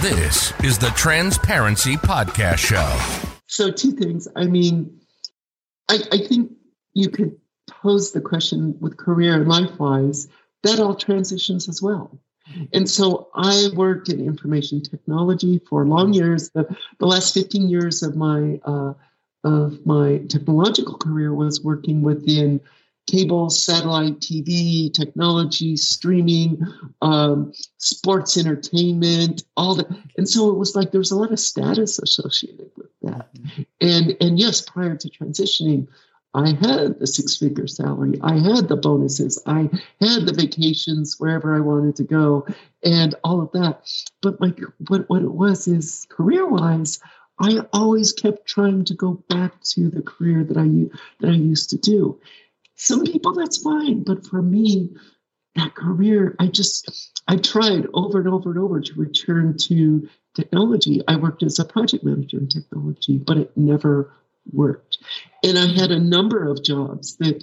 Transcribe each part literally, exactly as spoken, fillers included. This is the Transparency Podcast Show. So two things. I mean, I, I think you could pose the question with career and life-wise, that all transitions as well. And so I worked in information technology for long years. The, the last fifteen years of my uh, of my technological career was working within cable, satellite T V, technology, streaming, um, sports, entertainment, all that. And so it was like there was a lot of status associated with that. And and yes, prior to transitioning, I had the six-figure salary. I had the bonuses. I had the vacations wherever I wanted to go and all of that. But my, what, what it was is career-wise, I always kept trying to go back to the career that I that I used to do. Some people, that's fine. But for me, that career, I just, I tried over and over and over to return to technology. I worked as a project manager in technology, but it never worked. And I had a number of jobs that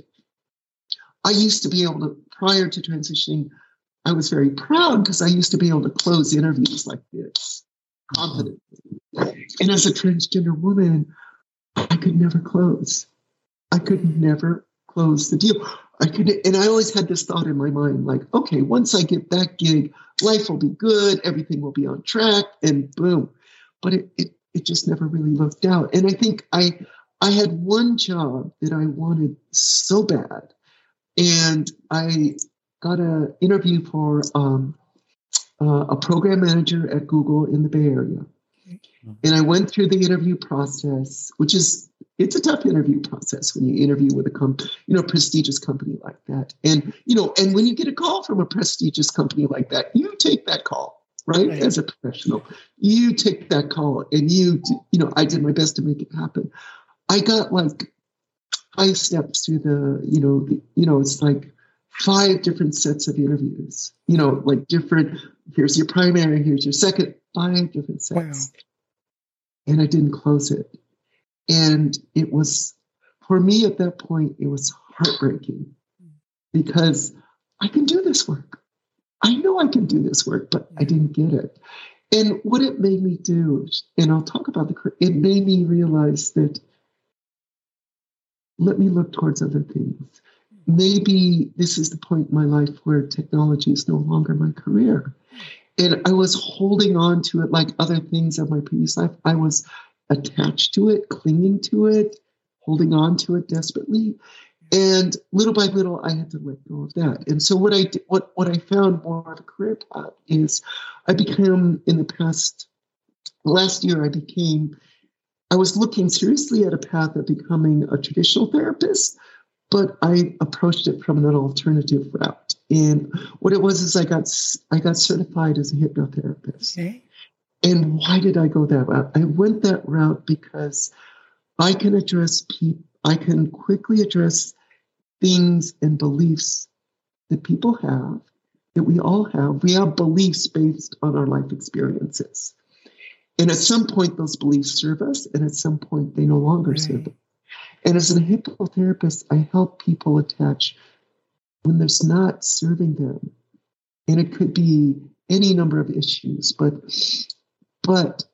I used to be able to, prior to transitioning, I was very proud because I used to be able to close interviews like this, confidently. And as a transgender woman, I could never close. I could never close the deal. I could, and I always had this thought in my mind, like, okay, once I get that gig, life will be good, everything will be on track, and boom. But it, it It just never really worked out. And I think I I had one job that I wanted so bad. And I got an interview for um, uh, a program manager at Google in the Bay Area. And I went through the interview process, which is, it's a tough interview process when you interview with a com- you know, prestigious company like that. And, you know, and when you get a call from a prestigious company like that, you take that call. Right? Right, as a professional, you take that call, and you, you know, I did my best to make it happen. I got like five steps through the, you know, the, you know, it's like five different sets of interviews. You know, like different. Here's your primary. Here's your second. Five different sets, wow. And I didn't close it. And it was for me at that point, it was heartbreaking because I can do this work. I know I can do this work, but I didn't get it. And what it made me do, and I'll talk about the, it made me realize that let me look towards other things. Maybe this is the point in my life where technology is no longer my career. And I was holding on to it like other things of my previous life. I was attached to it, clinging to it, holding on to it desperately. And little by little, I had to let go of that. And so what I did, what, what I found more of a career path is I became, in the past, last year, I became, I was looking seriously at a path of becoming a traditional therapist, but I approached it from an alternative route. And what it was is I got I got certified as a hypnotherapist. Okay. And why did I go that route? I went that route because I can address people, I can quickly address things and beliefs that people have, that we all have. We have beliefs based on our life experiences. And at some point, those beliefs serve us, and at some point, they no longer right. serve us. And as a hypnotherapist, I help people attach when there's not serving them. And it could be any number of issues, but, but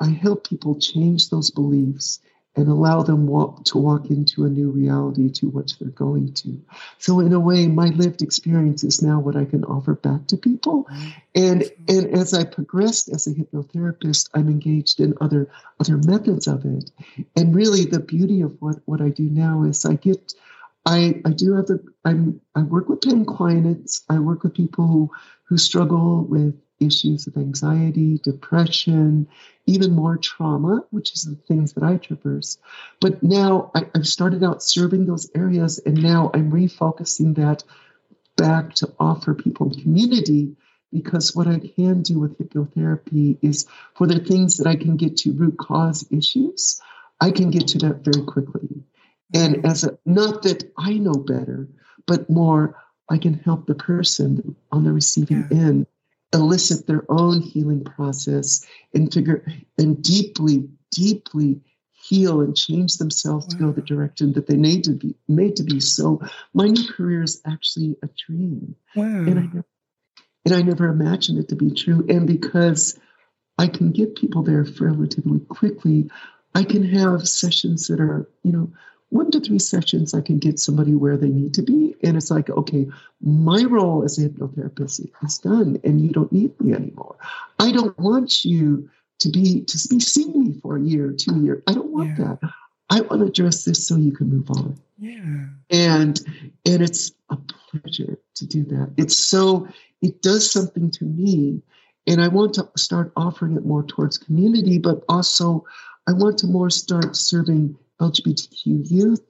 I help people change those beliefs and allow them walk, to walk into a new reality to which they're going to. So in a way, my lived experience is now what I can offer back to people. And and as I progressed as a hypnotherapist, I'm engaged in other other methods of it. And really the beauty of what, what I do now is I get, I I do have the, I'm, I work with pain clients, I work with people who, who struggle with issues of anxiety, depression, even more trauma, which is the things that I traverse. But now I, I've started out serving those areas, and now I'm refocusing that back to offer people community, because what I can do with hypnotherapy is for the things that I can get to root cause issues, I can get to that very quickly. And as a, not that I know better, but more I can help the person on the receiving yeah. end elicit their own healing process and figure and deeply, deeply heal and change themselves wow. to go the direction that they need to be made to be. So my new career is actually a dream. Wow. And I, and I never imagined it to be true. And because I can get people there relatively quickly. I can have sessions that are, you know, one to three sessions, I can get somebody where they need to be. And it's like, okay, my role as a hypnotherapist is done and you don't need me anymore. I don't want you to be to be seeing me for a year, two years. I don't want yeah. that. I want to address this so you can move on. Yeah. And and it's a pleasure to do that. It's so, it does something to me. And I want to start offering it more towards community, but also I want to more start serving L G B T Q youth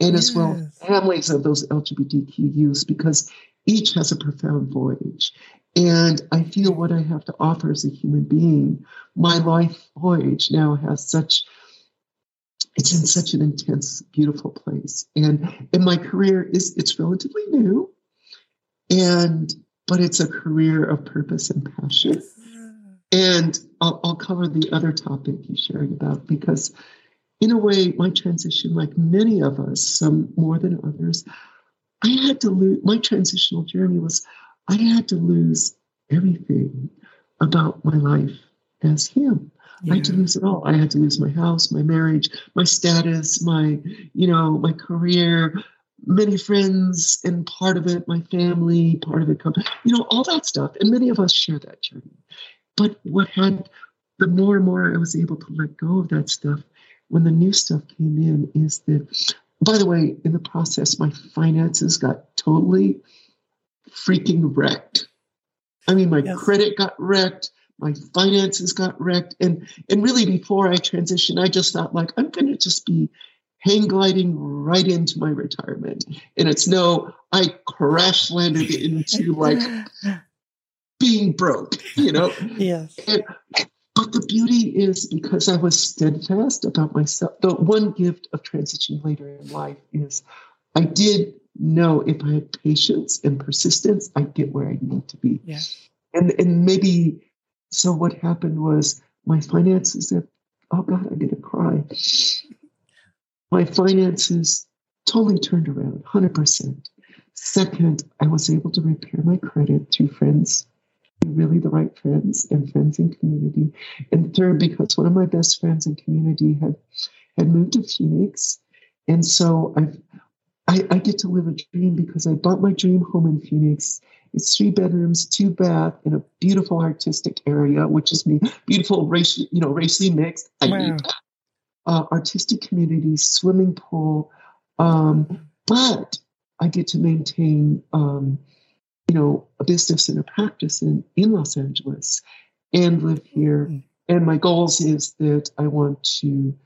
and yes. as well families of those L G B T Q youths, because each has a profound voyage. And I feel what I have to offer as a human being, my life voyage now has such, it's in such an intense, beautiful place. And, and my career is, it's relatively new, and but it's a career of purpose and passion. And I'll, I'll cover the other topic you shared about, because in a way, my transition, like many of us, some more than others, I had to lose, my transitional journey was, I had to lose everything about my life as him. Yeah. I had to lose it all. I had to lose my house, my marriage, my status, my, you know, my career, many friends, and part of it, my family, part of it, you know, all that stuff. And many of us share that journey. But what had, the more and more I was able to let go of that stuff, when the new stuff came in is that, by the way, in the process, my finances got totally freaking wrecked. I mean, my yes. credit got wrecked. My finances got wrecked. And, and really before I transitioned, I just thought like, I'm going to just be hang gliding right into my retirement. And it's no, I crash landed into like being broke, you know? Yes. And, but the beauty is because I was steadfast about myself. The one gift of transition later in life is I did know if I had patience and persistence, I'd get where I need to be. Yeah. And and maybe, so what happened was my finances, oh God, I'm going to cry. My finances totally turned around, one hundred percent. Second, I was able to repair my credit through friends, really the right friends and friends in community. And third, because one of my best friends in community had, had moved to Phoenix. And so I've, I, I get to live a dream because I bought my dream home in Phoenix. It's three bedrooms, two bath in a beautiful artistic area, which is me, beautiful, race, you know, racially mixed. I wow. need that. Uh, artistic community, swimming pool. Um, but I get to maintain, um, you know, a business and a practice in, in Los Angeles and live here. And my goals is that I want to, you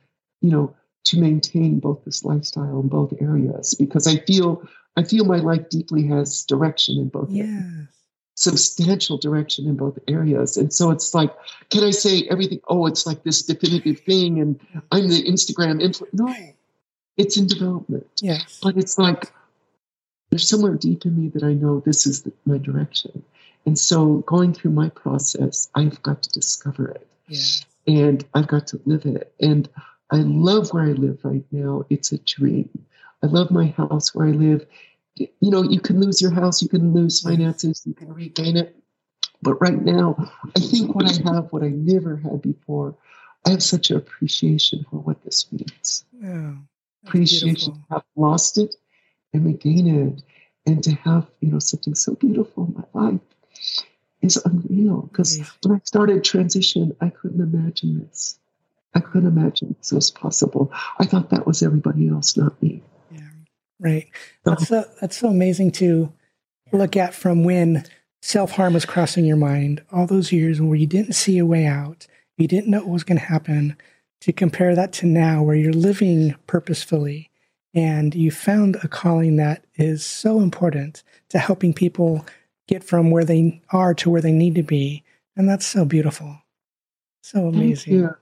know, to maintain both this lifestyle in both areas, because I feel, I feel my life deeply has direction in both yeah. areas, substantial direction in both areas. And so it's like, can I say everything? Oh, it's like this definitive thing and I'm the Instagram influencer. No, it's in development. Yes. But it's like, there's somewhere deep in me that I know this is the, my direction. And so going through my process, I've got to discover it yeah. and I've got to live it. And I love where I live right now. It's a dream. I love my house where I live. You know, you can lose your house, you can lose finances, you can regain it. But right now, I think what I have, what I never had before, I have such an appreciation for what this means. Yeah, appreciation to have lost it and regain it, and to have, you know, something so beautiful in my life is unreal. Because yeah. when I started transition, I couldn't imagine this. I couldn't imagine this was possible. I thought that was everybody else, not me. Yeah, right. That's so, that's so amazing to look at from when self-harm was crossing your mind, all those years where you didn't see a way out, you didn't know what was going to happen, to compare that to now where you're living purposefully and you found a calling that is so important to helping people get from where they are to where they need to be. And that's so beautiful. So amazing. Thank you.